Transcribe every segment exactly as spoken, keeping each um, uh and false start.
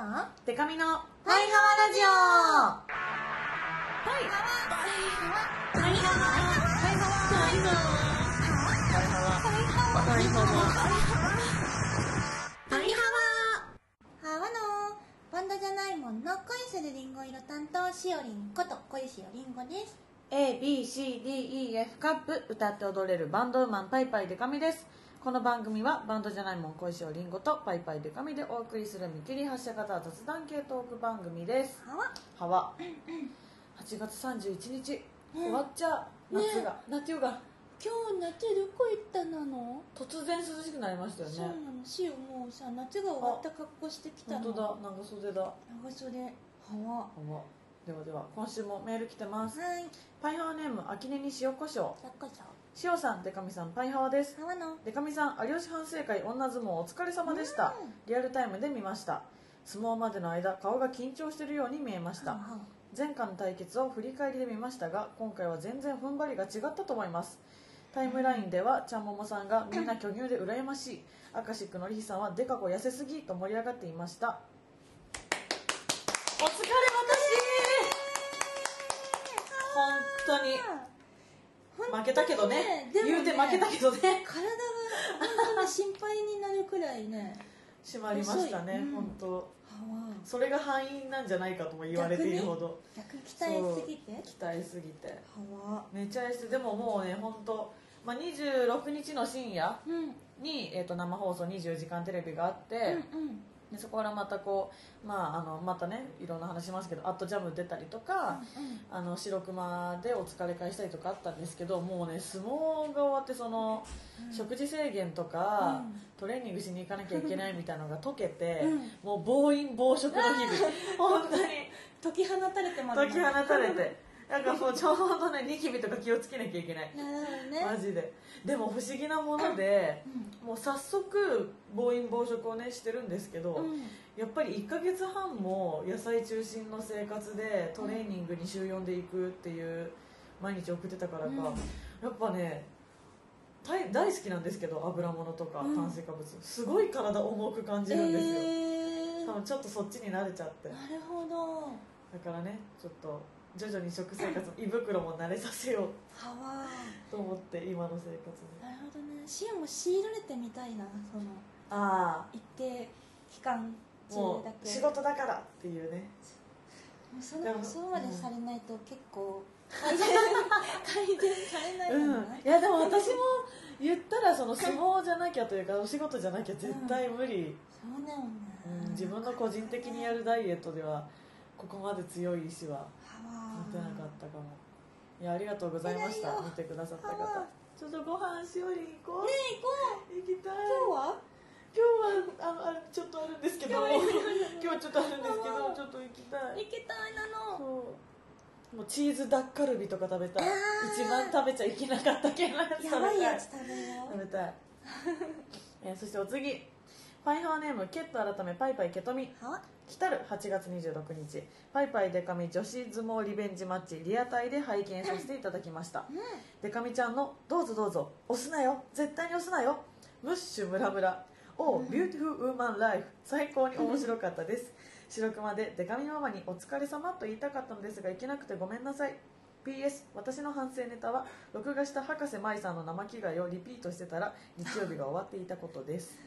とデカミのタイガワラジオ。タイガワタイガワタイガワタイガワタイガワタイガワタイガワタイガワハワのバンドじゃないもんの恋するりんご色担当しおりんこと恋汐りんごです。 エービーシーディーイーエフ カップ歌って踊れるバンドウーマンパイパイデカミです。この番組はバンドじゃないもん恋汐りんごとパイパイデカミでお送りする見切り発車型雑談系トーク番組です。はわはわ、うんうん、はちがつさんじゅういちにち、ね、終わっちゃう。夏が、ね、夏よが今日夏どこ行ったなの。突然涼しくなりましたよね。そうなのしお、もうさ夏が終わった格好してきたの。本当だ、長袖だ長袖。はわはわ。ではでは今週もメール来てます。はい、パイハワネームあきねに塩こしょう。しおさん、でかみさん、パイハワです。でかみさん、有吉反省会女相撲お疲れ様でした。リアルタイムで見ました。相撲までの間、顔が緊張しているように見えました。はは前回の対決を振り返りで見ましたが、今回は全然踏ん張りが違ったと思います。タイムラインでは、ちゃんももさんがみんな巨乳で羨ましい、明石くのりひさんはでかこ痩せすぎと盛り上がっていました。お疲れ私。本当に。負けたけど ね, ね, でもね言うて負けたけどね体が本当に心配になるくらいね締まりましたね、うん、本当それが敗因なんじゃないかとも言われているほど逆に期待すぎて期待すぎてめちゃ安い。でももうね本当、まあ、にじゅうろくにちの深夜に、うんえー、と生放送にじゅうじかんテレビがあって、うんうん、でそこからまたこう、まあ、あのまたねいろんな話しますけど「アットジャム」出たりとか「うんうん、あの白熊」でお疲れ会したりとかあったんですけど、もうね相撲が終わってその、うん、食事制限とか、うん、トレーニングしに行かなきゃいけないみたいなのが解けて、うん、もう暴飲暴食の日々本当に解き放たれてまで、ね、解き放たれて。なんかもうちょうどねニキビとか気をつけなきゃいけない。なるほどね。マジで。でも不思議なもので、うん、もう早速暴飲暴食をねしてるんですけど、うん、やっぱりいっかげつはんも野菜中心の生活でトレーニングに週よんで行くっていう毎日送ってたからか、うん、やっぱね大好きなんですけど油物とか炭水化物、うん、すごい体重く感じるんですよ、えー、多分ちょっとそっちに慣れちゃって。なるほど。だからねちょっと徐々に食生活の胃袋も慣れさせようと思って今の生活に。なるほどね。シオも強いられてみたいなそのあ一定期間中だけ仕事だからっていうね。もうそのそうまでされないと結構改善されないのかな、うん、いやでも私も言ったらその相撲じゃなきゃというかお仕事じゃなきゃ絶対無理、うん、そうだよね、うん、自分の個人的にやるダイエットではここまで強い意志は持てなかったかも。いやありがとうございました。見てくださった方ちょっとご飯しおりん行こうねえ行こう行きたい。今日は今日はあのあちょっとあるんですけど今日ちょっとあるんですけどちょっと行きたい行きたいなの。そうもうチーズダッカルビとか食べたい。一番食べちゃいけなかったけどやばいやつ食べよう食べたいえそしてお次パイハワネームケット改めパイパイケトミ。来たるはちがつにじゅうろくにちパイパイデカミ女子相撲リベンジマッチリアタイで拝見させていただきました、うん、デカミちゃんのどうぞどうぞ押すなよ絶対に押すなよムッシュムラムラオービューティフルウーマンライフ最高に面白かったです白熊でデカミママにお疲れ様と言いたかったのですが行けなくてごめんなさい。 ピーエス 私の反省ネタは録画した博士舞さんの生着替えをリピートしてたら日曜日が終わっていたことです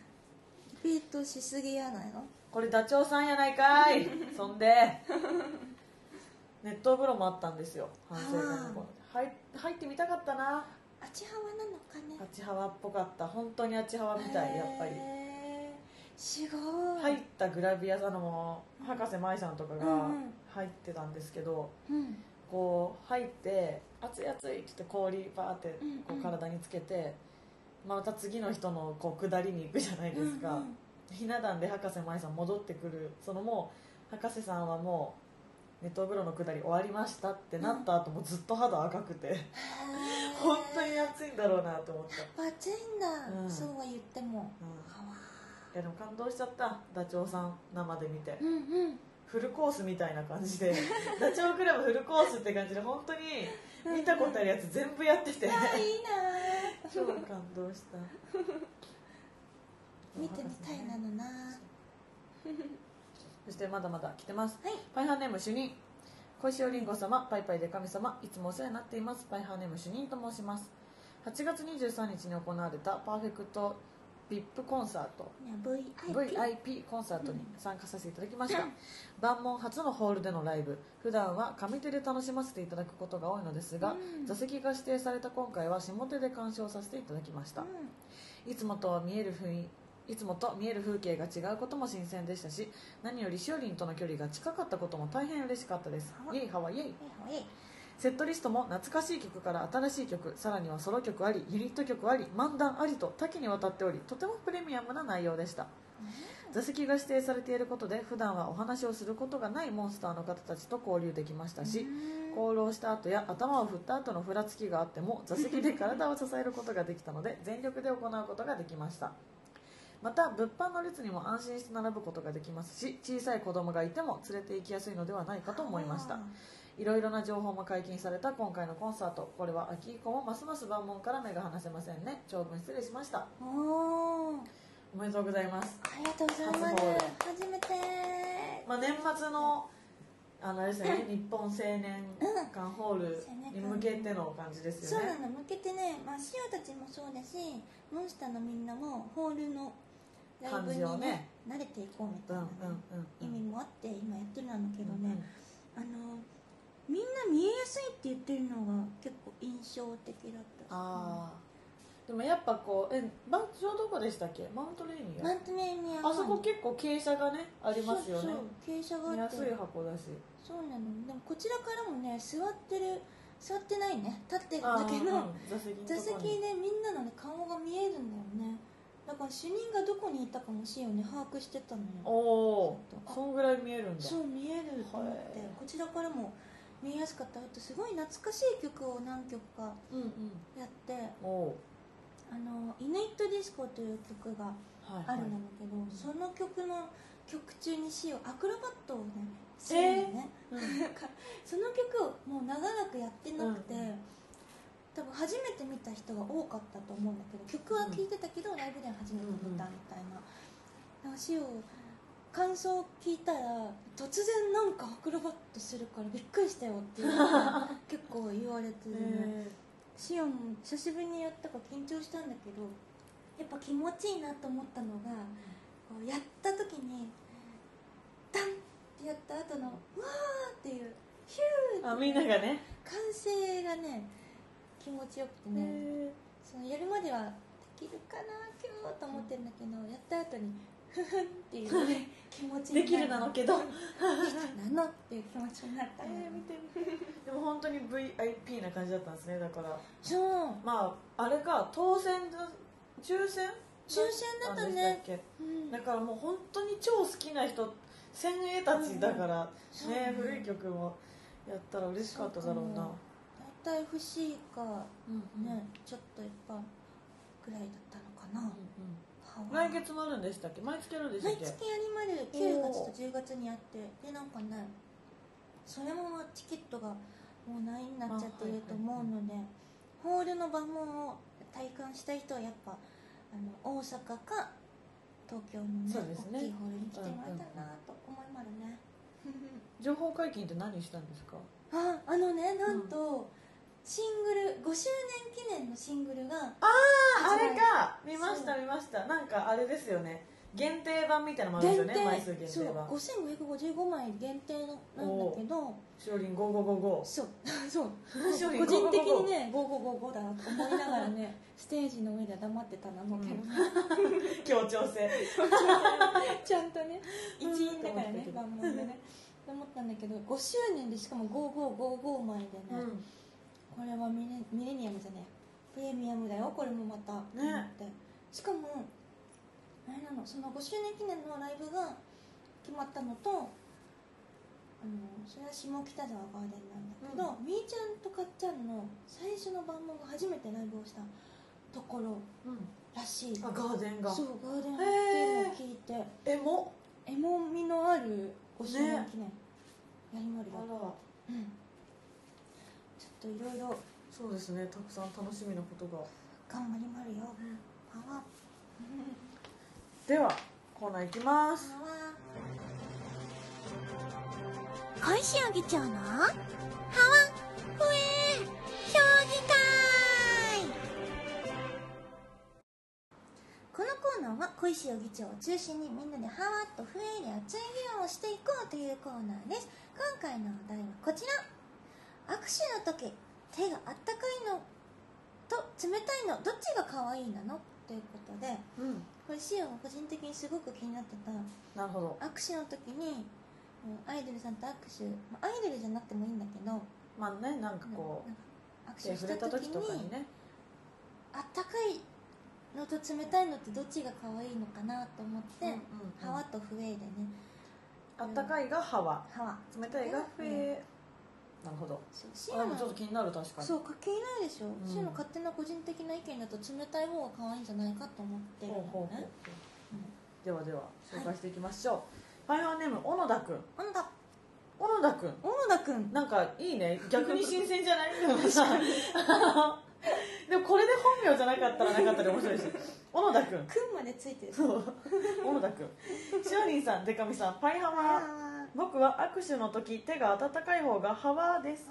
リピートしすぎやないのこれダチョウさんやないかいそんで熱湯風呂もあったんですよ反省会の頃で入ってみたかったな。あちはわなのかね。あちはわっぽかった本当にあちはわみたいやっぱりすごい入ったグラビアさんのも博士舞さんとかが入ってたんですけど、うんうん、こう入って熱い熱いって言って氷バーってこう体につけて、まあ、また次の人のこう下りに行くじゃないですか、うんうんひな壇で博士舞さん戻ってくるそのもう博士さんはもう熱湯風呂の下り終わりましたってなった後、うん、もずっと肌赤くて本当に暑いんだろうなと思った。暑いんだ、うん、そうは言っても、うん、いやでも感動しちゃったダチョウさん生で見て、うんうん、フルコースみたいな感じでダチョウ倶楽部フルコースって感じで本当に見たことあるやつ全部やってていいな超感動した見てみたいなのな。そししてまだまだ来てます、はい、パイハーネーム主任、恋汐りんご様、パイパイで神様、いつもお世話になっています。パイハーネーム主任と申します。はちがつにじゅうさんにちに行われたパーフェクト ブイアイピー コンサート ブイアイピー コンサートに参加させていただきました、うん、万門初のホールでのライブ、普段は上手で楽しませていただくことが多いのですが、うん、座席が指定された今回は下手で鑑賞させていただきました、うん、いつもとは見える雰囲気いつもと見える風景が違うことも新鮮でしたし、何よりしおりんとの距離が近かったことも大変嬉しかったです。イエイハワイエイ。セットリストも懐かしい曲から新しい曲、さらにはソロ曲ありユニット曲あり漫談ありと多岐にわたっており、とてもプレミアムな内容でした。座席が指定されていることで普段はお話をすることがないモンスターの方たちと交流できましたし、功労した後や頭を振った後のふらつきがあっても座席で体を支えることができたので全力で行うことができました。また物販の列にも安心して並ぶことができますし、小さい子供がいても連れて行きやすいのではないかと思いました。いろいろな情報も解禁された今回のコンサート、これは秋以降もますます万門から目が離せませんね。長文失礼しました。おおめでとうございます。ありがとうございます。初めて、まあ、年末のあのですね、日本青年館ホールに向けての感じですよね。そうなの、向けてね、まあ、師匠たちもそうだしモンスターのみんなもホールのライブに、ね、慣れていこうみたいな、ね、うんうんうん、意味もあって今やってるんだけどね、うんうん、あのみんな見えやすいって言ってるのが結構印象的だった。あ、うん、でもやっぱこう、え場所どこでしたっけ？マウントレーニア。マウントレーニア。あそこ結構傾斜がねありますよね。そうそう、傾斜があって見やすい箱だし。そうなの。でもこちらからもね、座ってる。座ってないね、立ってるだけの、うん、座席のとこに、座席でみんなのね顔が見えるんだよね。だから主任がどこにいたかもしれない把握してたのよ。おお、そんぐらい見えるんだ。そう見えると思って、こちらからも見えやすかった。あとすごい懐かしい曲を何曲かやって、うんうん、おあのイヌイットディスコという曲があるんだけど、はいはい、その曲の曲中にしようアクロバットをね、しようね、えーうん、その曲をもう長らくやってなくて。うんうん、多分初めて見た人が多かったと思うんだけど、曲は聴いてたけど、うん、ライブでは初めて見たみたいな、うんうん、話を感想を聞いたら突然なんかアクロバットするからびっくりしたよっていうのが結構言われてるね。シオンも久しぶりにやったから緊張したんだけど、やっぱ気持ちいいなと思ったのが、こうやった時にダンってやった後のわーっていうヒューってみんながね歓声がね気持ちよくてね、そのやるまではできるかな今日と思ってるんだけど、やった後にフフンっていう、ね、気持ちになるできるなのけどなのっていう気持ちになった、ね、えー、見てみてでも本当に ブイアイピー な感じだったんですね。だからそう、まああれか当選抽選抽選だったね、うん、だからもう本当に超好きな人先鋭たちだから、うん、ね、古い曲もやったら嬉しかっただろうな。大体 エフシー か、うん、ね、ちょっと一般くらいだったのかな、うんうん、来月もあるんでしたっけ？毎月あるんでしたっけ？毎月やりまるきゅうがつとじゅうがつにあって、でなんかねそれもチケットがもうないになっちゃってると思うので、ホールの万門を体感したい人はやっぱあの大阪か東京の、ね、そうですね、大きいホールに来てもらえたらなと思いまるね情報解禁って何したんですか？あ、あのね、なんと、うん、シングルごしゅうねん記念のシングルが、あああれか、見ました見ました。なんかあれですよね、限定版みたいなのもあるんですよね、枚数限定版。そうごせんごひゃくごじゅうごまい限定なんだけど、しおりんごーごーごーごー、そうそう個人的にねごーごーごーごーだなと思いながらねステージの上で黙ってたなのけど、協調性ちゃんとね一員だからね万能でねと思ったんだけど、ごしゅうねんでしかもごーごーごーごーまいでね、これはミレ、ミレニアムじゃねえ、プレミアムだよこれもまたね。しかもあれなの、そのごしゅうねん記念のライブが決まったのと、あのそれは下北沢ガーデンなんだけど、うん、みーちゃんとかっちゃんの最初の万門が初めてライブをしたところらしい、うん、あガーデンが、そうガーデンっていうのを聞いて、えもえもみのあるごしゅうねん記念、ね、やりまるよ。あら、うん、いろいろそうですね、たくさん楽しみなことが頑張りまるよ、うん、パワーではコーナーいきます。返しあげちゃうな。はわ、ふえー、将棋会。このコーナーは恋汐議長を中心にみんなではわっとふえーで熱い議論をしていこうというコーナーです。今回のお題はこちら。握手の時、手があったかいのと冷たいの、どっちが可愛いなのということで、うん、これシオが個人的にすごく気になってた。なるほど。握手の時にアイドルさんと握手、まあ、アイドルじゃなくてもいいんだけど、まあね、なんかこう握手した時にあったかいのと冷たいのってどっちが可愛いのかなと思って「ハワ」と「フエ」でね。あったかいが「ハワ」、冷たいが「フエ」。なるほど。シオもちょっと気になる。確かにそうか、気になるでしょ、うん、シオの勝手な個人的な意見だと冷たい方が可愛いんじゃないかと思ってるのね。ではでは紹介していきましょう。はい、ファイファーネーム小野田くん。小野田小野田くん小野田くんなんかいいね、逆に新鮮じゃないみたいなさでもこれで本名じゃなかったらなかったで面白いし。小野田くん、くんまでついてる。そう小野田くん。シオリンさん、デカミさん、パイハワー。僕は握手の時、手が温かい方がハワです。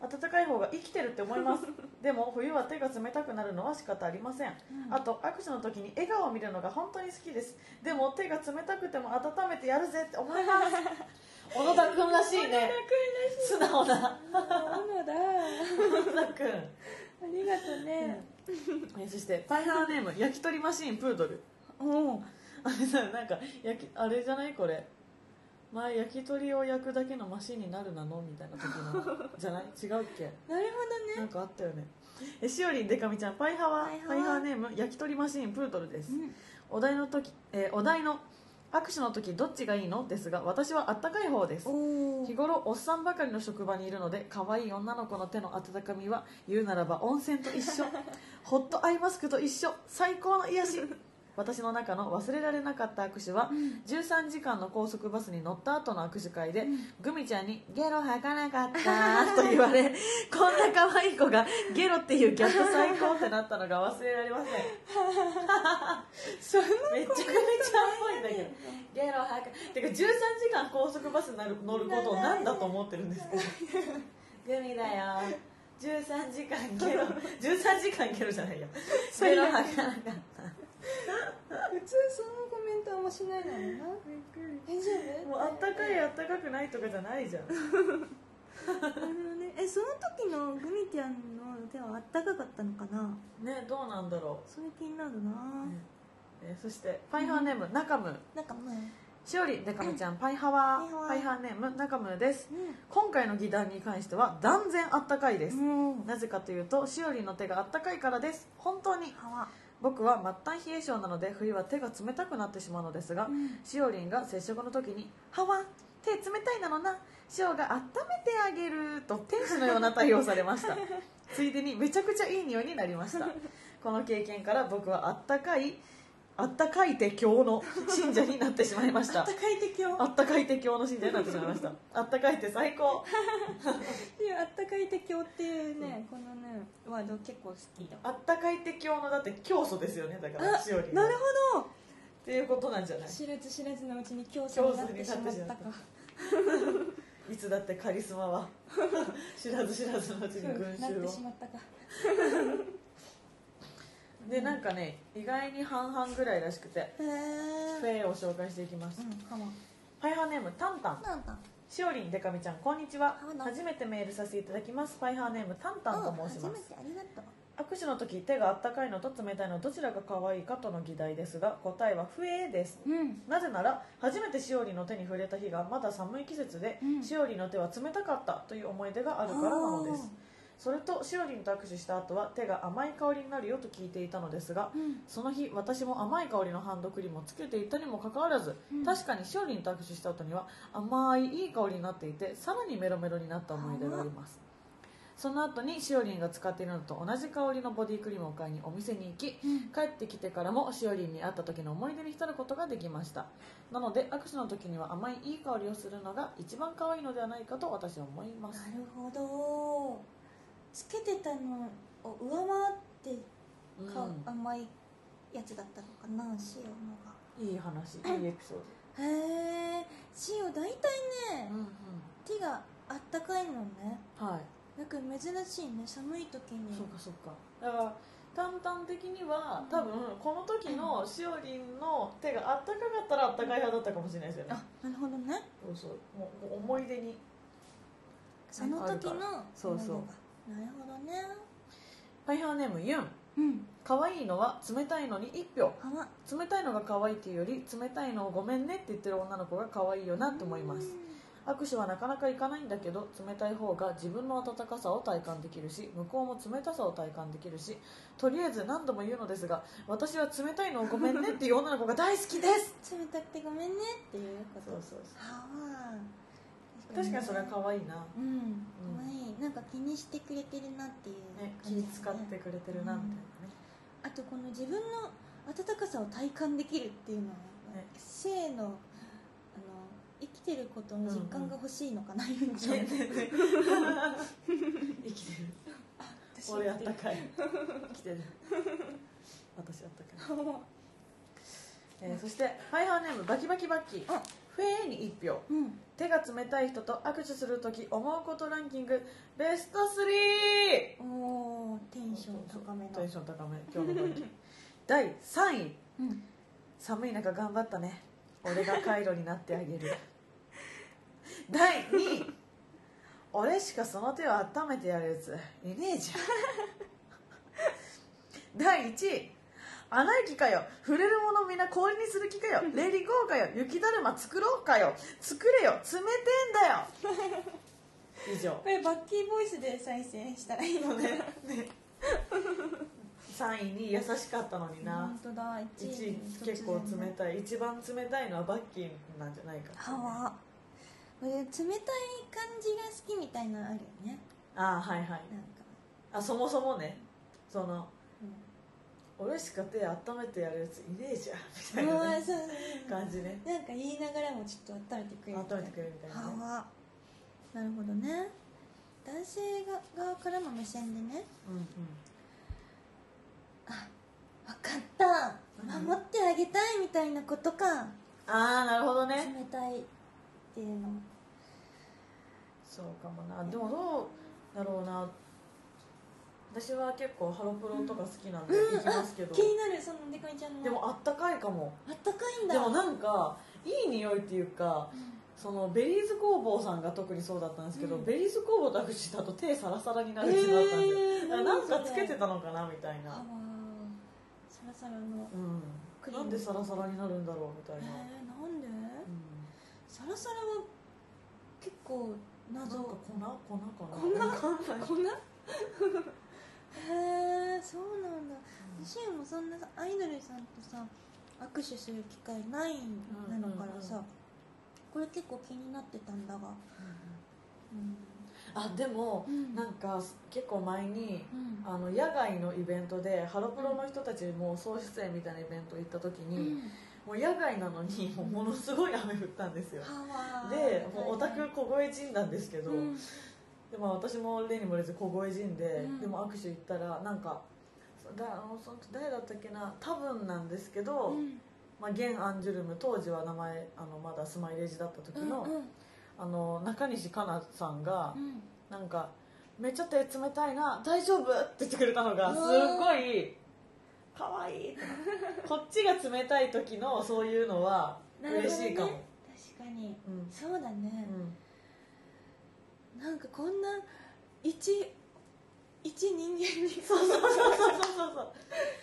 温かい方が生きてるって思いますでも冬は手が冷たくなるのは仕方ありません、うん、あと握手の時に笑顔を見るのが本当に好きです。でも手が冷たくても温めてやるぜって思います小野田くんらしいね。小野田くんらしい、素直な小野田くん、ありがとうね、うん、そしてパイハーネーム焼き鳥マシーンプードル。おあれだ、なんか焼きあれじゃない、これ前焼き鳥を焼くだけのマシンになるなのみたいな時のじゃない？違うっけ？なるほどね。なんかあったよね。えしおりん、でかみちゃん、パイハワ、パイハワネーム焼き鳥マシンプードルです。うん、お題の時、えー、お題の握手の時どっちがいいのですが、私はあったかい方です。日頃おっさんばかりの職場にいるので、可愛い女の子の手の温かみは言うならば温泉と一緒、ホットアイマスクと一緒、最高の癒し。私の中の忘れられなかった握手は、うん、じゅうさんじかんの高速バスに乗った後の握手会で、うん、グミちゃんにゲロ吐かなかったと言われこんな可愛い子がゲロっていうギャップ最高ってなったのが忘れられませんそんなめちゃくちゃ甘いんだけどゲロ吐かてかじゅうさんじかん高速バスに乗ることを何だと思ってるんですかグミだよじゅうさんじかんゲロじゅうさんじかんゲロじゃないよゲロ吐かなかった普通そのコメントはあんましないのにな。びっくり。大丈夫？もうあったかいあったかくないとかじゃないじゃん。なるほどね。え、その時のグミちゃんの手はあったかかったのかな。ね、どうなんだろう。それ気になるな。え、そしてパイハーネーム中村。中村。しおり、でかみちゃん、パイハワー、パイハーネーム中村です。今回の議題に関しては断然あったかいです。なぜかというと、しおりの手があったかいからです。本当に僕は末端冷え性なので、冬は手が冷たくなってしまうのですが、うん、しおりんが接触の時に「はわ手冷たいなのな、しおが温めてあげる」と天使のような対応されましたついでにめちゃくちゃいい匂いになりました。この経験から僕はあったかいあったかい手教の信者になってしまいましたあったかい手教あったかい手教の信者になってしまいましたあったかい手最高いや、あったかい手教っていうね、うん、このねワード結構好きだ。あったかい手教のだって教祖ですよね。だからしおりん、なるほどっていうことなんじゃない。知らず知らずのうちに教祖になってしまったかいつだってカリスマは知らず知らずのうちに群衆をなってしまったかで、なんかね、意外に半々ぐらいらしくて、フェーを紹介していきます。パイハーネームタンタン。しおりん、でかみちゃん、こんにちは。初めてメールさせていただきます。パイハーネームタンタンと申します。握手の時、手があったかいのと冷たいのどちらが可愛いかとの議題ですが、答えはフエーです、うん、なぜなら初めてしおりの手に触れた日がまだ寒い季節で、うん、しおりの手は冷たかったという思い出があるからなのです。それとしおりんと握手した後は手が甘い香りになるよと聞いていたのですが、うん、その日私も甘い香りのハンドクリームをつけていたにもかかわらず、うん、確かにしおりんと握手した後には甘いいい香りになっていて、さらにメロメロになった思い出があります。その後にしおりんが使っているのと同じ香りのボディクリームを買いにお店に行き、うん、帰ってきてからもしおりんに会った時の思い出に浸ることができました。なので握手の時には甘いいい香りをするのが一番可愛いのではないかと私は思います。なるほど。つけてたのを上回って、うん、甘いやつだったのかな、シオのが。いい話、いいエピソード。へえ、シオ大体ね、うんうん、手があったかいもんね。はい、なんか珍しいね、寒い時に。そうかそうか。だからタンタン的には、うん、多分この時のしおりんの手があったかかったらあったかい派だったかもしれないですよね。うん、あ、なるほどね。そうそう、もう思い出に、その時の思い出が。そうそう、なるほどね。パイハーネームユン。うん、可愛いのは冷たいのにいち票。冷たいのが可愛いっていうより、冷たいのをごめんねって言ってる女の子が可愛いよなと思います。握手はなかなかいかないんだけど、冷たい方が自分の温かさを体感できるし、向こうも冷たさを体感できるし、とりあえず何度も言うのですが、私は冷たいのをごめんねっていう女の子が大好きです。冷たくてごめんねっていうこと。そうそうそう、確かにそれは可愛いな。うん、可愛い。なんか気にしてくれてるなっていうね、気遣ってくれてるなみたいなね。あとこの自分の温かさを体感できるっていうのは、性のあの生きてることの実感が欲しいのかな。生きてる、俺あったかい、生きてる、私あったかい。そしてハイハーネームバキバキバッキー。フェーにいち票、うん、手が冷たい人と握手するとき思うことランキングベストスリー。おお、テンション高めの、テンション高め、今日のランキングだいさんい、うん、寒い中頑張ったね、俺がカイロになってあげるだいにい、俺しかその手を温めてやるやついねえじゃんだいいちい、アナ雪かよ、触れるものみんな氷にする気かよ、レリゴーかよ、雪だるま作ろうかよ、作れよ、冷てんだよ以上。これバッキーボイスで再生したらいいのねさんいに優しかったのにな。本当だ、いちい結構冷たい。一番冷たいのはバッキーなんじゃないか。はわ、冷たい感じが好きみたいなのあるよね。ああ、はいはい。なんか、あ、そもそもね、その俺しか手温めてやるやついねえじゃんみたいな、ね、感じね。なんか言いながらもちょっと温めてくれるみたいな、温めてくれるみたいな、ね、はあ、なるほどね。男性側からの目線でね、うんうん、あ、分かった、守ってあげたいみたいなことか、うん、ああ、なるほどね。冷たいっていうの、そうかもな。でもどうだろうな、私は結構ハロプロとか好きなんで行きますけど、気になる、そのでかいちゃんの。でもあったかいかも。あったかいんだ。でもなんかいい匂いっていうか、そのベリーズ工房さんが特にそうだったんですけど、ベリーズ工房と握手した後手サラサラになる人だったんですよ。なんかつけてたのかなみたいな。サラサラのクリーム。なんでサラサラになるんだろうみたいな。なんで？サラサラは結構謎。なんか粉粉かな。粉粉。へえ、そうなんだ。シエもそんなさ、アイドルさんとさ握手する機会ないなのからさ、これ結構気になってたんだが、あ、でも、うん、なんか結構前に、うん、あの野外のイベントでハロプロの人たちも総出演みたいなイベント行った時に、うん、もう野外なのにもうものすごい雨降ったんですよ、うん、でもうオタク小声陣なんですけど、うん、でも私も例に漏れず小声人で、うん、でも握手行ったらなんかだ、その誰だったっけな、多分なんですけど、うん、まあ、現アンジュルム、当時は名前あのまだスマイレージだった時の、うんうん、あの中西香奈さんが、うん、なんかめっちゃ手冷たいな、大丈夫って言ってくれたのがすっごい可愛いこっちが冷たい時のそういうのは嬉しいかも、ね、確かに、うん、そうだね、うん、なんかこんな一一人間にそうそうそうそうそうそう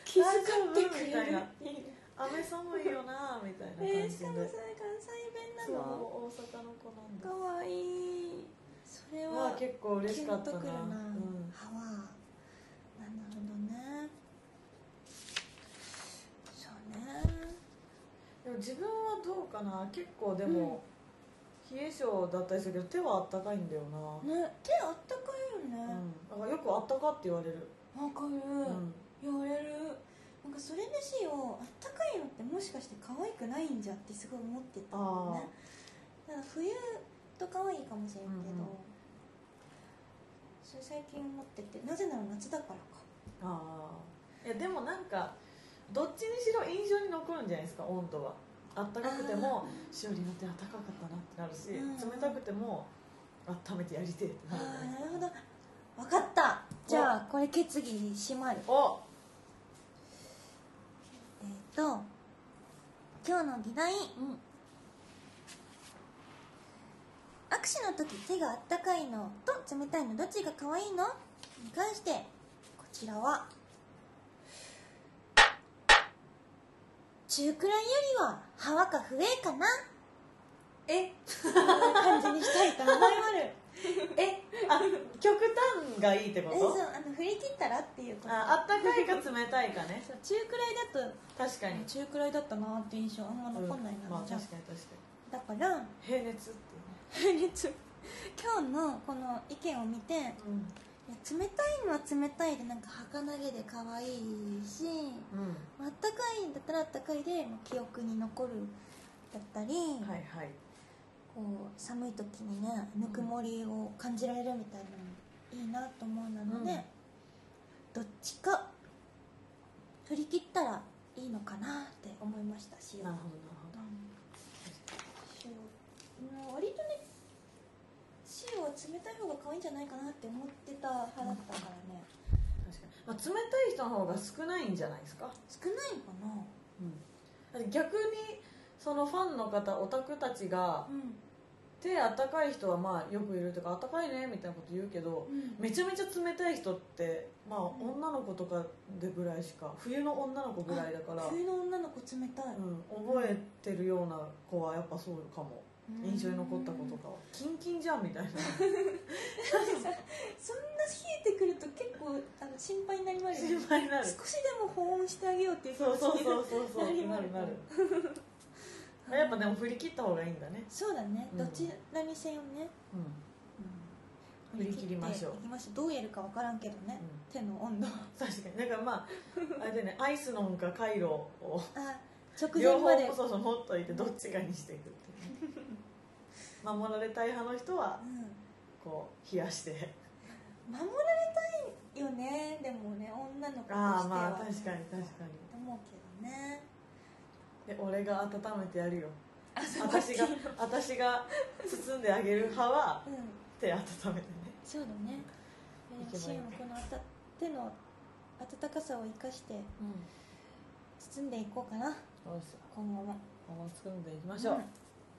気遣ってくれるっていう、雨寒いよなみたいな感じで、えー、しかもそれ関西弁なの、大阪の子なんです。かわいい。それは結構嬉しかったな。ハワー、なるほどね。そうね。でも自分はどうかな、結構でも、うん、冷え性だったりするけど手はあったかいんだよな、ね、手あったかいよね、うん、だからよくあったかって言われる。わかる、うん、言われる。なんかそれでしよ、あったかいのってもしかして可愛くないんじゃってすごい思ってたもんね。だから冬と可愛いかもしれんけど、うん、それ最近思ってて、なぜなら夏だからか。ああ、いやでもなんかどっちにしろ印象に残るんじゃないですか、温度は。あったかくてもしおりの手あったかかったなってなるし、冷たくても温めてやりてえってなるね。ああ、なるほど、分かった。じゃあこれ決議にしまる。おえっと今日の議題、うん、握手の時手があったかいのと冷たいのどっちが可愛いのに関して、こちらは中くらいよりはハワかフエかなえ感じにしたいと思いまるえ、あ、極端がいいってこと？え、そう、あの振り切ったらっていうこと。 あ, あったかいか冷たいかねそう中くらいだと確かに中くらいだったなーって印象あんま残んないな、うん、まあ確かに確かに。だから平熱っていうね、平熱今日のこの意見を見て、うん、いや冷たいのは冷たいでなんか儚げで可愛いし、うん、あったかいんだったらあったかいで記憶に残るだったり、はいはい、こう寒い時にねぬくもりを感じられるみたいなのいいなと思うなので、うん、どっちか振り切ったらいいのかなって思いましたし。なるほどなるほど、うん、割とね塩は冷たい方が可愛いんじゃないかなって思ってた派だったからね、うん、確かに、まあ、冷たい人の方が少ないんじゃないですか。少ないのかな、うん、逆にそのファンの方オタクたちが、うん、手あったかい人はまあよくいるとかあったかいねみたいなこと言うけど、うん、めちゃめちゃ冷たい人ってまあ、うん、女の子とかでぐらいしか冬の女の子ぐらいだから冬の女の子冷たい、うん、覚えてるような子はやっぱそうかも、うん、印象に残った子とかはキンキンじゃんみたいなそんな冷えてくると結構あの心配になりますよね。心配になる。少しでも保温してあげようっていう気持ちになる。やっぱでも振り切った方がいいんだね。そうだね、うん、どちらにせよね、うん、振り切りましょう。どうやるか分からんけどね、うん、手の温度確かに。だからまああれでねアイスのんかカイロを直前まで両方そうそう持っといてどっちかにしていくっていう、ね、守られたい派の人はこう冷やして守られたいよね。でもね女の子としては、ね、ああまあ確かに確かにと思うけどね。で俺が温めてやるよ。私が私が包んであげる派は、うん、手温めてね。そうだね。シーンもこのあた手の温かさを生かして、うん、包んでいこうかな。今後も今後包んでいきましょう、うん、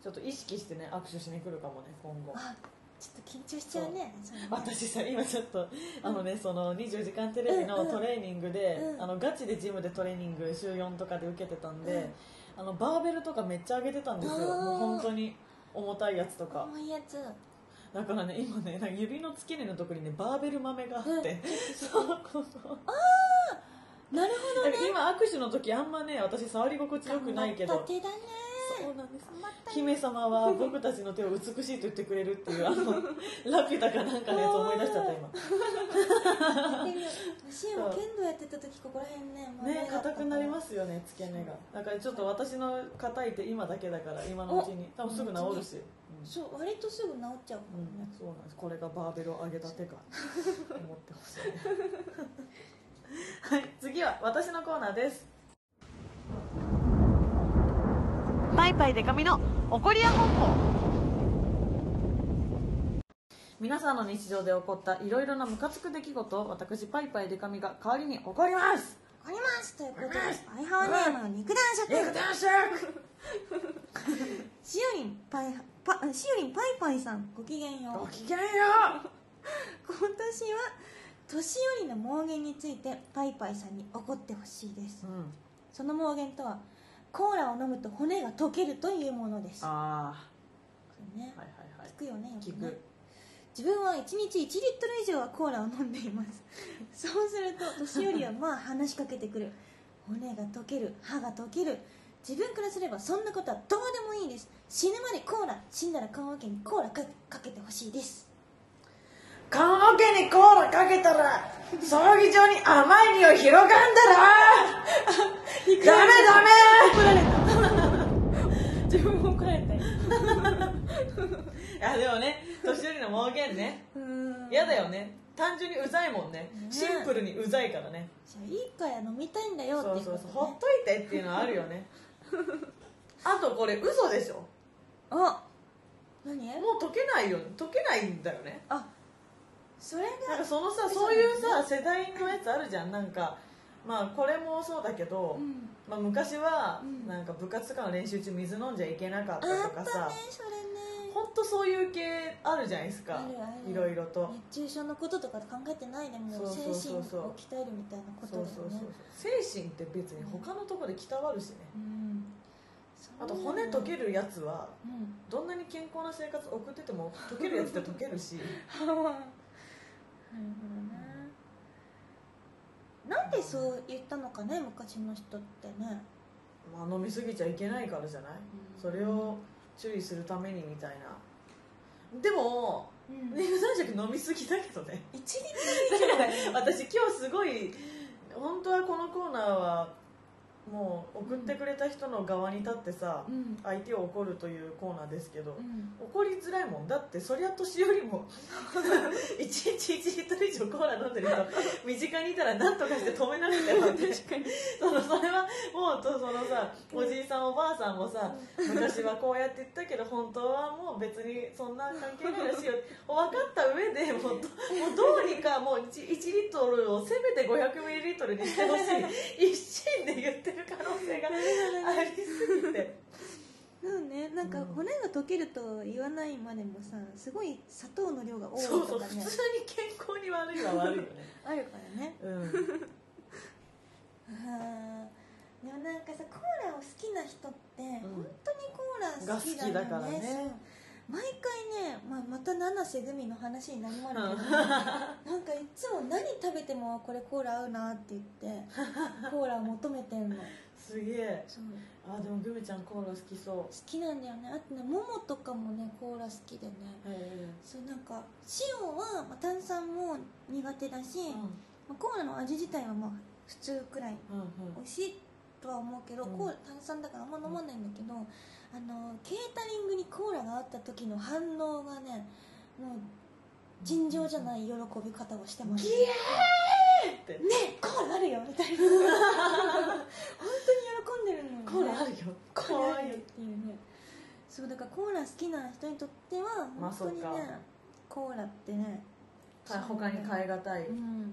ちょっと意識してね握手しに来るかもね今後。あちょっと緊張しちゃうね。私さ今ちょっとあのねそのにじゅうじかんテレビのトレーニングであのガチでジムでトレーニング週よんとかで受けてたんであのバーベルとかめっちゃ上げてたんですよ。もう本当に重たいやつとか重いやつだからね今ねなんか指の付け根のとこにねバーベル豆があってそうここああなるほどね。今握手の時あんまね私触り心地よくないけど頑張った手だね。そうなんです。姫様は僕たちの手を美しいと言ってくれるっていうあのラピュタかなんかのやつ思い出しちゃった今シーンも剣道やってた時ここら辺ねね硬くなりますよね付け根が。だからちょっと私の硬い手今だけだから今のうちに多分すぐ治るし、うん、そう割とすぐ治っちゃうもんね、うん、そうなんです。これがバーベルを上げた手かと思ってほしい、ね、はい次は私のコーナーです。パイパイデカミの怒りや本舗。皆さんの日常で起こったいろいろなムカつく出来事を私パイパイデカミが代わりに怒ります怒りますということでパイハーネームの肉弾尺しおりんパイパイさんごきげんよう。ごきげんよう今年は年寄りの妄言についてパイパイさんに怒ってほしいです、うん、その妄言とはコーラを飲むと骨が溶けるというものです。ああ、ね、はいはいはい、聞くよね、よくね。聞く。自分はいちにちいちリットル以上はコーラを飲んでいますそうすると年寄りはまあ話しかけてくる骨が溶ける、歯が溶ける。自分からすればそんなことはどうでもいいです。死ぬまでコーラ、死んだら棺桶にコーラかけてほしいです。棺桶にコーラかけたら葬儀場に甘い匂い広がんだろダメダメ自分も怒られたいやでもね年寄りの妄言ね嫌だよね。単純にうざいもんね。シンプルにうざいからね。いいから飲みたいんだよっていうことね。そうそうそうほっといてっていうのはあるよねあとこれ嘘でしょ。あ何？もう解けないよ、解けないんだよね。あ、それがなんかそのさ、そういうさ世代のやつあるじゃん。なんかまあこれもそうだけど、うん、まあ昔はなんか部活とかの練習中水飲んじゃいけなかったとかさ、本当そういう系あるじゃないですか。いろいろと熱中症のこととか考えてないでもう精神を鍛えるみたいなことだよね。精神って別に他のところで鍛わるしね、うん、あと骨溶けるやつは、うん、どんなに健康な生活送ってても溶けるやつって溶けるしなるほどね。なんでそう言ったのかね、昔の人ってね。まあ飲み過ぎちゃいけないからじゃない、うん、それを注意するためにみたいな。でも、うん、ね、飲みすぎだけどね、いちにち私今日すごい、本当はこのコーナーはもう送ってくれた人の側に立ってさ、うん、相手を怒るというコーナーですけど、うん、怒りづらいもんだって。そりゃ年よりもいちにちいちリットル以上コーラ飲んでる人身近にいたら何とかして止めなくてもってそのそれはもうとそのさ、おじいさんおばあさんもさ、昔はこうやって言ったけど本当はもう別にそんな関係ないらしいよ分かった上でも う, もうどうにかもう 1, いちリットルをせめてごひゃくミリリットルにしてほしい一心で言ってる可能性がありすぎてそうね、なんか骨が溶けると言わないまでもさ、すごい砂糖の量が多いとかね。そうそう、普通に健康に悪いは悪いよねあるからね、うん。あでもなんかさ、コーラを好きな人って、うん、本当にコーラ好きだよね。が好きだからね。毎回ね、まあ、また七瀬組の話になりまるけど、ね、なんかいつも何食べてもこれコーラ合うなって言ってコーラを求めてんのすげえ。あでもグミちゃんコーラ好きそう。好きなんだよね。あとね、モモとかもねコーラ好きでね、そうなんか塩は、まあ、炭酸も苦手だし、うんまあ、コーラの味自体はまあ普通くらい、うんうん、美味しいとは思うけど、うん、コーラ炭酸だからあんま飲まないんだけど、うんあのケータリングにコーラがあった時の反応がね、もう尋常じゃない喜び方をしてます。イエーイってね、コーラあるよみたいな本当に喜んでるのに、ね、コーラあるよコーラあるよっていうね。そうだからコーラ好きな人にとっては本当にね、まあ、コーラってね他に変えがたい、うん、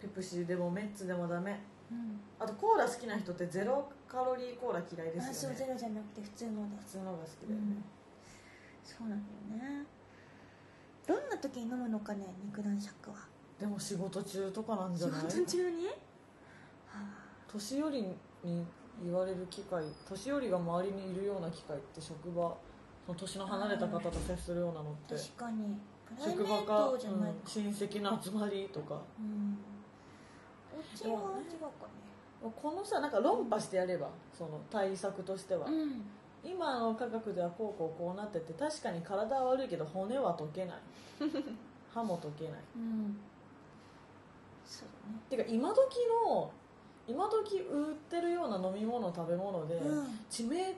ペプシでもメッツでもダメ、うん、あとコーラ好きな人ってゼロカロリーコーラ嫌いですよね。あ、そうゼロじゃなくて普通ので、普通のが好きだよね、うん、そうなんだよね。どんな時に飲むのかね、肉男爵は。でも仕事中とかなんじゃない。仕事中に、はあ、年寄りに言われる機会、年寄りが周りにいるような機会って職場、その年の離れた方と接するようなのって確かに職場か、うん、親戚の集まりとか、うんうちは違うかね。このさ、なんか論破してやれば、うん、その対策としては、うん、今の科学ではこうこうこうなってて、確かに体は悪いけど骨は溶けない歯も溶けない、うん、そうだね。てか今時の今時売ってるような飲み物食べ物で、うん、致命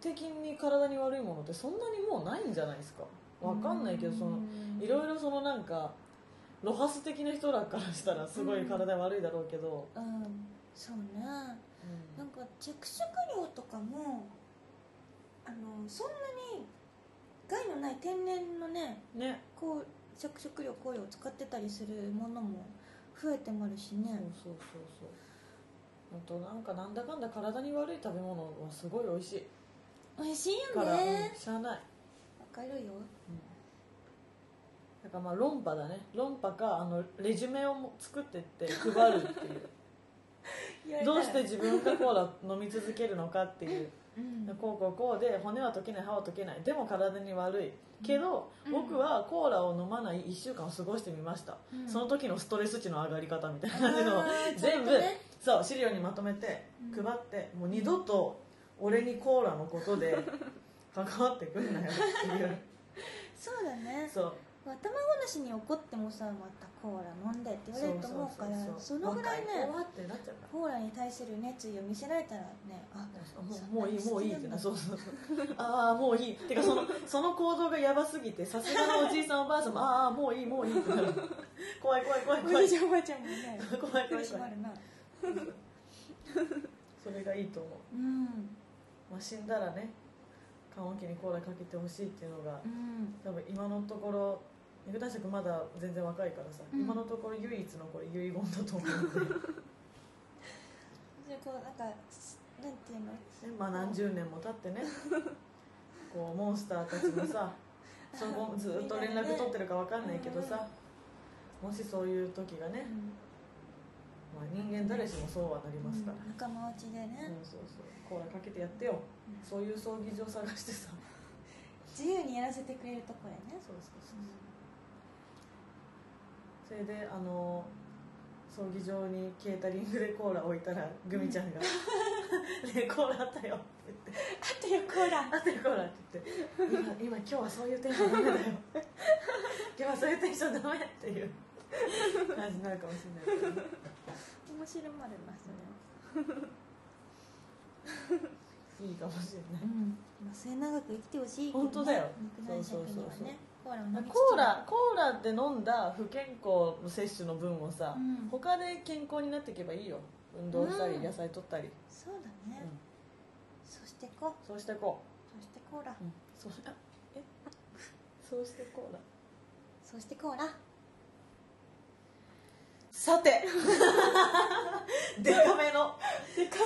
的に体に悪いものってそんなにもうないんじゃないですか。わかんないけど、そのいろいろそのなんかロハス的な人らからしたらすごい体悪いだろうけど、うん、うん、そうね、うん、なんか着色料とかもあのそんなに害のない天然のね、ねこう着色料香料を使ってたりするものも増えてもあるしね。そうそうそうそう。あとなんかなんだかんだ体に悪い食べ物はすごい美味しい。美味しいよね。しゃあない。わかるよ。うんだからまあ論破だね。論破かあのレジュメを作ってって配るっていうどうして自分がコーラ飲み続けるのかっていう、うん、こうこうこうで骨は溶けない歯は溶けないでも体に悪いけど、うん、僕はコーラを飲まないいっしゅうかんを過ごしてみました、うん、その時のストレス値の上がり方みたいな感じの全部、ね、そう資料にまとめて配って、うん、もう二度と俺にコーラのことで関わってくんなよっていうそうだね。そう頭ごなしに怒ってもさ、またコーラ飲んでって言われると思うから、そのぐらいねコーラに対する熱意を見せられたらね、あもういいもういいってな、そうそうそうああもういいってかそのその行動がやばすぎて、さすがのおじいさんおばあさんもああもういいもういいってなる怖い怖い怖い怖い。おじいちゃんおばあちゃんもね怖い怖い怖いそれがいいと思う、うんまあ、死んだらね緩和期にコーラかけてほしいっていうのが、うん、多分今のところ肉大将君まだ全然若いからさ、うん、今のところ唯一のこれ遺言だと思うんでこうなんかなんていうの、まあ、何十年も経ってねこうモンスターたちもさそのずっと連絡取ってるか分かんないけどさ、もしそういう時がね、うん、まあ人間誰しもそうはなりますから、うん、仲間内でね、うん、そうそうコーラかけてやってよ、うん、そういう葬儀場探してさ自由にやらせてくれるところやね。そうそうそう、うん、それであの葬儀場にケータリングでコーラ置いたらグミちゃんが、うんね、コーラあったよって言って、あったよコーラあったよコーラって言って今、今今日はそういうテンションダメだよ今日はそういうテンションダメっていう感じになるかもしれないけど、ね、面白まるなそれいいかもしれない、うん、今末永く生きてほしいけど、ね、本当だよ、そうそうそうそう、コーラコーラで飲んだ不健康の摂取の分をさ、うん、他で健康になっていけばいいよ。運動したり、うん、野菜取ったり。そうだね、うん、そうしてこうそうしてこうそうしてコーラ、うん、そうしてえそうしてコーラそうしてコーラさてデカめの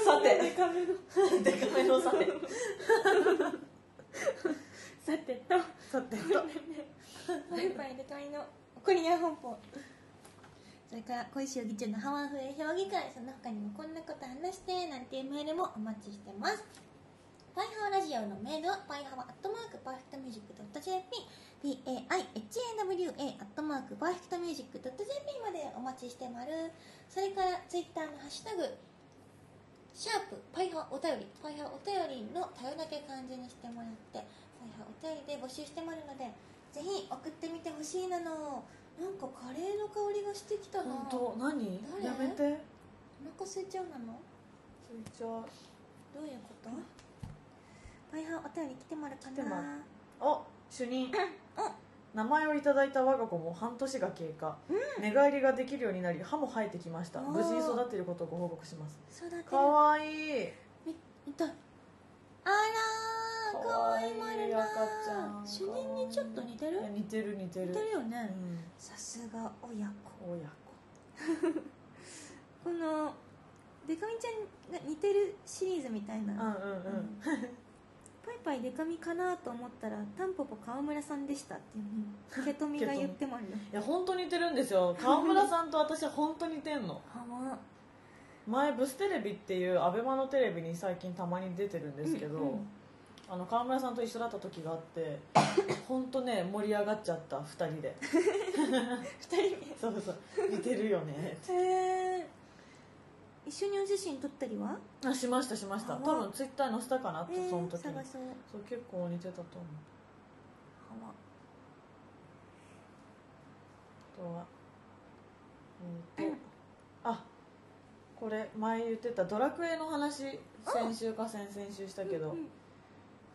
さてデカめのデカめのさてさてとさてとV.アイ.Pでかみのコリア本舗、それから恋汐議長のハワイ風評議会、その他にもこんなこと話してなんていうメールもお待ちしてます。パイハワラジオのメールはパイハワアットマークパーフェクトミュージック .jp p-a-i-h-a-w-a アットマークパーフェクトミュージック .jp までお待ちしてまる。それからツイッターのハッシュタグシャープパイハワお便り、パイハワお便りのたよだけ漢字にしてもらってお便りで募集してもらうので、ぜひ送ってみてほしいなの。なんかカレーの香りがしてきたな。本当？何？やめて。お腹空いちゃうなの？空いちゃう。どういうこと？パイハワお便り来てもらうかな。お、主任。うん。名前をいただいた我が子も半年が経過、うん、寝返りができるようになり、歯も生えてきました。無事に育っていることをご報告します。かわいい。み、見たい。あらー。かわいい赤ちゃん。主任にちょっと似てる？似てる似てる。似てるよね。うん、さすが親子。親子。このデカミちゃんが似てるシリーズみたいな。うんうんうん。うん、パイパイデカミかなと思ったらタンポポ川村さんでしたっていうケトミが言ってもあるよ。いや本当似てるんですよ。川村さんと私は本当に似てんの。は前ブステレビっていうアベマのテレビに最近たまに出てるんですけど。うんうん、あの川村さんと一緒だった時があって本当ね盛り上がっちゃったふたりでふたりめそうそう似てるよねって、えー、一緒にお写真撮ったりはあしましたしました。多分ツイッター載せたかなって、えー、その時に探そう。そう結構似てたと思う。あとはうんと、うん、あこれ前言ってたドラクエの話先週か先々週したけど、うんうん、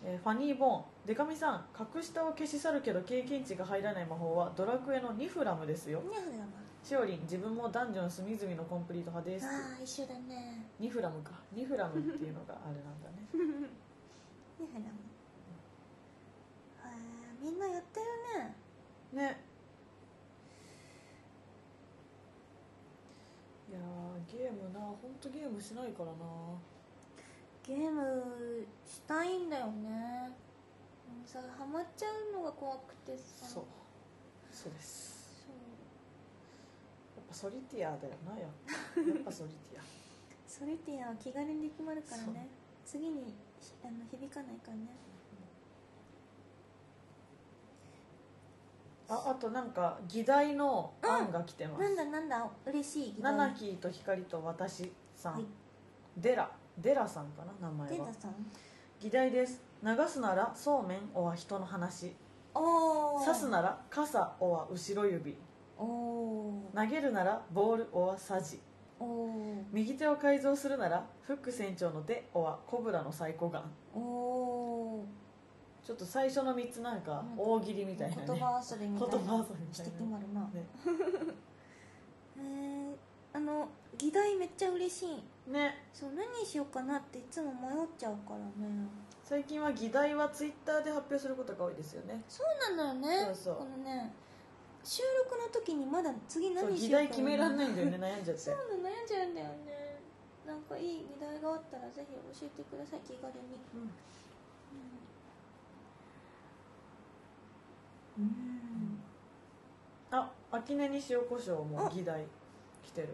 えー、ファニーボーンデカミさん、格下を消し去るけど経験値が入らない魔法はドラクエのニフラムですよ。ニフラム。しおりん、自分もダンジョン隅々のコンプリート派です。ああ一緒だね。ニフラムか、ニフラムっていうのがあれなんだねニフラム、あみんなやってるね。ね、いやゲームな、ほんとゲームしないからな。ゲームしたいんだよね。さハマっちゃうのが怖くてさ。そうそうです。そうやっぱソリティアだよな。やっぱやっぱソリティアソリティアは気軽に決まるからね。次にあの響かないからね。ああとなんか議題の案が来てます、うん、なんだなんだ嬉しい議題。ナナキーと光と私さん、はい、デラデラさんかな名前は。デラさん。議題です。流すならそうめんおは人の話。おお。刺すなら傘おは後ろ指。おお。投げるならボールおはさじ。おお。右手を改造するならフック船長の手おはコブラのサイコガン。おお。ちょっと最初の三つなんか大喜利みたいなね。言葉遊びみたいな。言葉遊びみたいな。してまるな。ね。えー、あの議題めっちゃ嬉しい。ね、そう何にしようかなっていつも迷っちゃうからね。最近は議題はツイッターで発表することが多いですよね。そうなのよね。そうそう、このね収録の時にまだ次何しようか、議題決めらんないんだよね悩んじゃってそうなの、悩んじゃうんだよね。なんかいい議題があったらぜひ教えてください、気軽に。うん、うんうん、あ、秋音に塩コショウも議題来てる。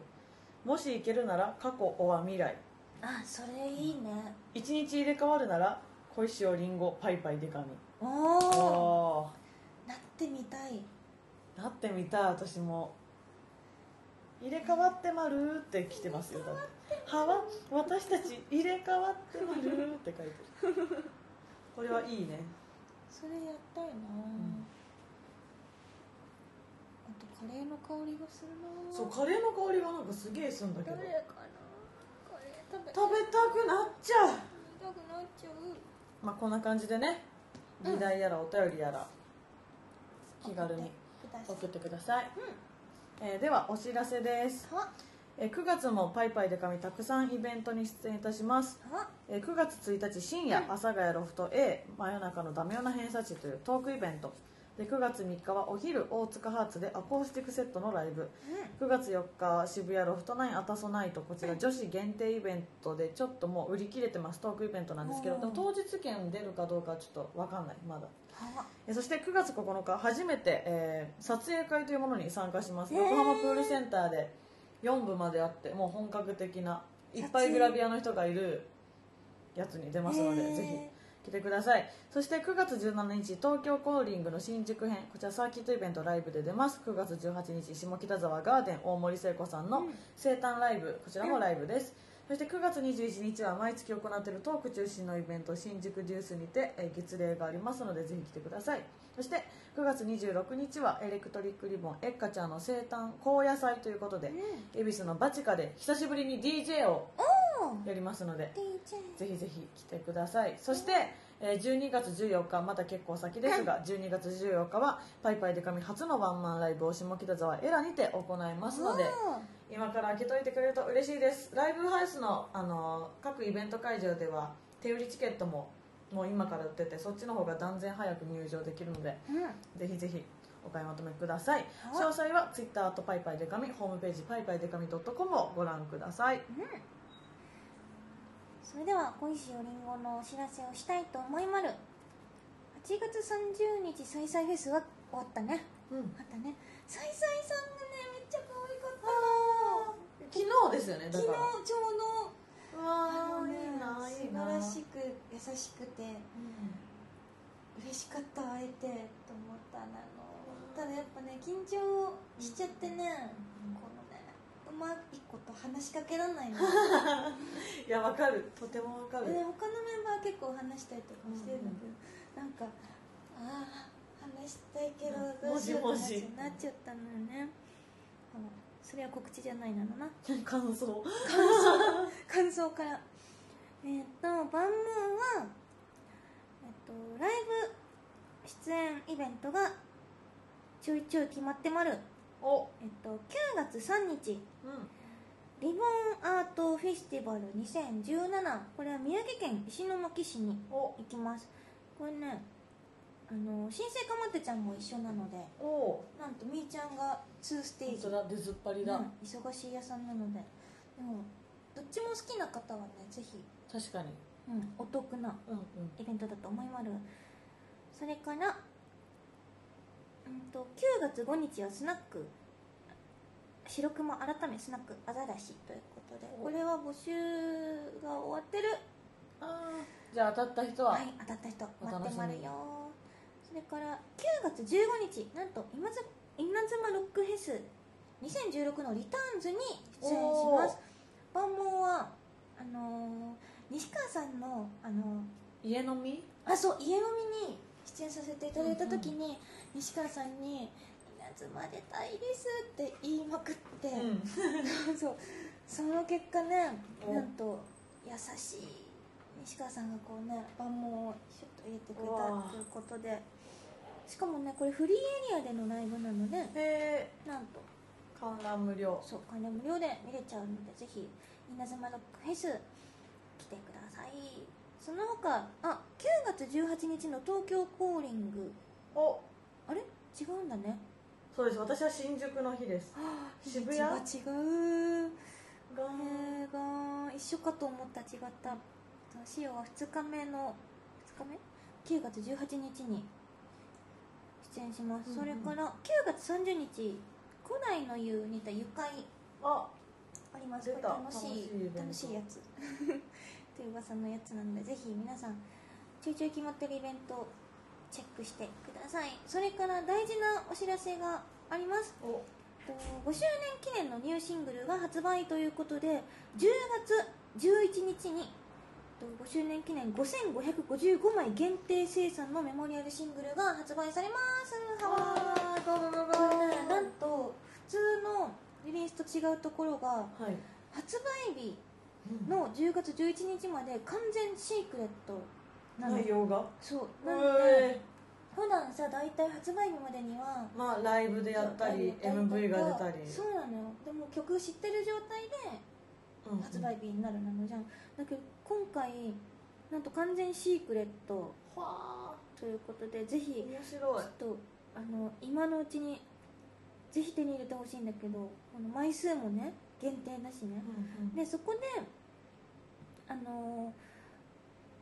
もし行けるなら過去おは未来。あ、それいいね。一日入れ替わるなら恋汐りんごパイパイデカミ。おお、なってみたい。なってみたい。私も入れ替わってまるって来てますよ。だってはわ、私たち入れ替わってまるって書いてるこれはいいね、それやったいな、うん、あとカレーの香りがするな。そう、カレーの香りがなんかすげえするんだけど、誰かな。食べたくなっちゃう。食べたくなっちゃう。まあこんな感じでね、議題やらお便りやら気軽に送ってください。うん、えー、ではお知らせです。えー、くがつもパイパイで神たくさんイベントに出演いたします。えー、くがつついたち深夜、阿佐ヶ谷ロフト エー 真夜中のダメよな偏差値というトークイベント。でくがつみっかはお昼大塚ハーツでアコースティックセットのライブ、うん、くがつよっかは渋谷ロフトナインアタソナイト、こちら女子限定イベントでちょっともう売り切れてますトークイベントなんですけど、でも当日券出るかどうかちょっと分かんないまだ。えそしてくがつここのか初めて、えー、撮影会というものに参加します。横浜プールセンターでよんぶまであって、もう本格的ないっぱいグラビアの人がいるやつに出ますので、ぜひ来てください。そしてくがつじゅうしちにち東京コーリングの新宿編、こちらサーキットイベントライブで出ます。くがつじゅうはちにち下北沢ガーデン大森聖子さんの生誕ライブ、こちらもライブです。そしてくがつにじゅういちにちは毎月行っているトーク中心のイベント新宿デュースにて月例がありますので、ぜひ来てください。そしてくがつにじゅうろくにちはエレクトリックリボンエッカちゃんの生誕高野祭ということで、恵比寿のバチカで久しぶりに ディージェー をやりますので、ぜひぜひ来てください。そしてじゅうにがつじゅうよっか、また結構先ですが、じゅうにがつじゅうよっかはパイパイでかみ初のワンマンライブを下北沢エラにて行いますので、今から開けといてくれると嬉しいです。ライブハウス の, あの各イベント会場では手売りチケットももう今から売ってて、そっちの方が断然早く入場できるので、うん、ぜひぜひお買いまとめください。詳細は Twitter とパイパイでかみ、ホームページパイパイでかみ ドットコム をご覧ください。うん、それでは恋汐りんごのお知らせをしたいと思いまる。はちがつさんじゅうにちサイサイフェスは終わったね。うん、あったね。サイサイさんがねめっちゃ可愛かった。昨日ですよね。だから昨日ちょうどあのねいい素晴らしく優しくて、うん、嬉しかった会えてと思ったなの。ただやっぱね緊張しちゃってね。うん、このうまいこと話しかけられないのいやわかる、とてもわかる。他のメンバーは結構話したりとかしてるんだけど、うん、なんかああ話したいけどどうしようってなっちゃったのよね。それは告知じゃないなのな感想感想からえっとバンムーンは、えっと、ライブ出演イベントがちょいちょい決まってまる。おえっと、くがつみっか、うん、リボンアートフェスティバルにせんじゅうなな、これは宮城県石巻市に行きます。これねあの新生かまってちゃんも一緒なので、おなんとみーちゃんがにステージ、それは出ずっぱりだ、うん、忙しい屋さんなので、でもどっちも好きな方はねぜひ確かに、うん、お得なイベントだと思いまる、うんうん、それからくがつごにちはスナック白熊改めスナックアザラシということで、これは募集が終わってる。あじゃあ当たった人は、はい当たった人待ってまるよ。それからくがつじゅうごにちなんと稲妻ロックフェスにせんじゅうろくのリターンズに出演します。番門はあのー、西川さんの、あのー、家飲みあそう家飲みに出演させていただいた時に、うんうん、西川さんに「稲妻出たいです」って言いまくって、うん、そうその結果ねなんと優しい西川さんがこうね番号をちょっと入れてくれたということで、しかもねこれフリーエリアでのライブなので、へーなんと観覧無料、そう観覧無料で見れちゃうので、ぜひ稲妻ロックフェス来てください。その他あくがつじゅうはちにちの東京コーリングおあれ違うんだね。そうです、私は新宿の日です。はあ、渋谷は違うがーがー一緒かと思った。違った。シオはふつかめのふつかめくがつじゅうはちにちに出演します、うんうん、それからくがつさんじゅうにち古代の湯にた愉快ああります。楽しい楽しいやつという噂のやつなので、ぜひ皆さんちょいちょい決まってるイベントチェックしてください。それから大事なお知らせがあります。おとごしゅうねん記念のニューシングルが発売ということで、じゅうがつじゅういちにちにとごしゅうねん記念ごせんごひゃくごじゅうごまい限定生産のメモリアルシングルが発売されます。はーなんと普通のリリースと違うところが、はい、発売日のじゅうがつじゅういちにちまで完全シークレットなの内容がそうなので、普段さ大体発売日までにはまあライブでやったり エムブイ が出たりそうなのよ。でも曲知ってる状態で発売日になるなのじゃん。だけど今回なんと完全シークレットということで、ぜひちょっとあの今のうちにぜひ手に入れてほしいんだけど、この枚数もね限定だしね、うんうん、でそこであの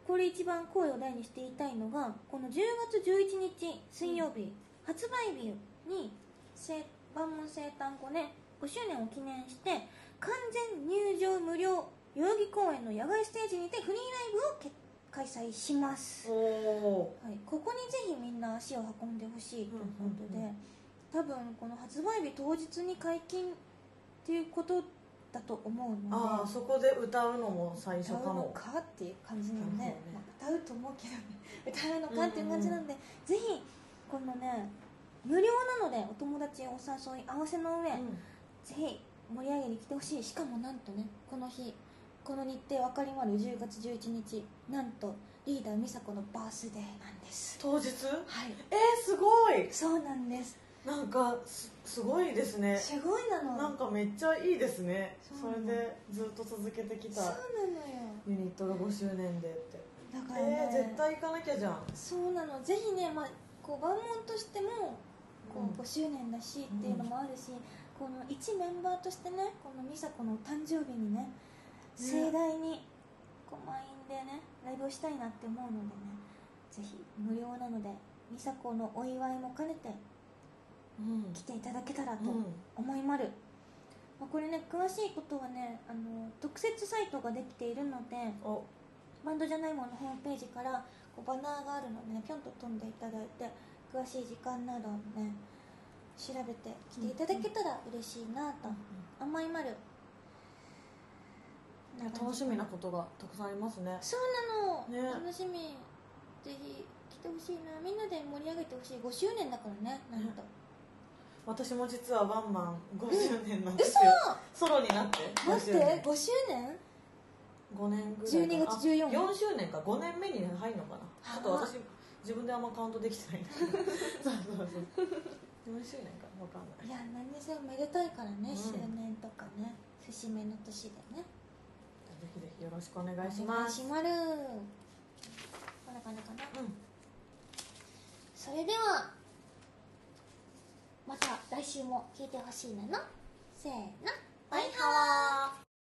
ー、これ一番声を大にして言いたいのが、このじゅうがつじゅういちにち水曜日、うん、発売日に万文生誕後ねごしゅうねんを記念して完全入場無料代々木公園の野外ステージにてフリーライブを開催します。おー、はい、ここにぜひみんな足を運んでほしいということで、うんうんうん、多分この発売日当日に解禁っていうことだと思うので、ああそこで歌うのも最初かも歌うのかっていう感じなので、ねまあ、歌うと思うけど、ね、歌うのかっていう感じなので、ぜひこのね無料なのでお友達お誘い合わせの上、うん、ぜひ盛り上げに来てほしい。しかもなんとねこの日この日程分かりまるじゅうがつじゅういちにち、なんとリーダー美佐子のバースデーなんです。当日、はい、えー、すごい。そうなんです。なんか す, すごいですね。すごいなの。なんかめっちゃいいですね。 そ, それでずっと続けてきたユニットがごしゅうねんでってだから、ねえー、絶対行かなきゃじゃん。そうなの。ぜひね、まあ、こう万文としてもこうごしゅうねんだしっていうのもあるし、うん、この一メンバーとしてねこの美佐子の誕生日にね盛大にこう満員でねライブをしたいなって思うのでね、ぜひ無料なので美佐子のお祝いも兼ねてうん、来ていただけたらと思いまる、うんまあ、これね詳しいことはねあの特設サイトができているのでバンドじゃないもののホームページからこうバナーがあるので、ね、ぴょんと飛んでいただいて詳しい時間などをね調べて来ていただけたら嬉しいなと思いまる、うんうん、楽しみなことがたくさんありますね。そうなの、ね、楽しみ。ぜひ来てほしいな。みんなで盛り上げてほしい。ごしゅうねんだからね。なんと、うん、私も実はワンマンごしゅうねんなんですよ。ソロになって待ってごしゅうねんごねんぐらいかな。じゅうにがつじゅうよっかよんしゅうねんかごねんめに入るのかな。あと私自分であんまカウントできてないんだけどそうそうそうよんしゅうねんか分かんない。いや何にせよめでたいからね、うん、しゅうねんとかね節目の年でね。ぜひぜひよろしくお願いします。お願いしまる。こんな感じかな、うん、それではまた来週も聞いてほしいなの。せーの、バイハワー。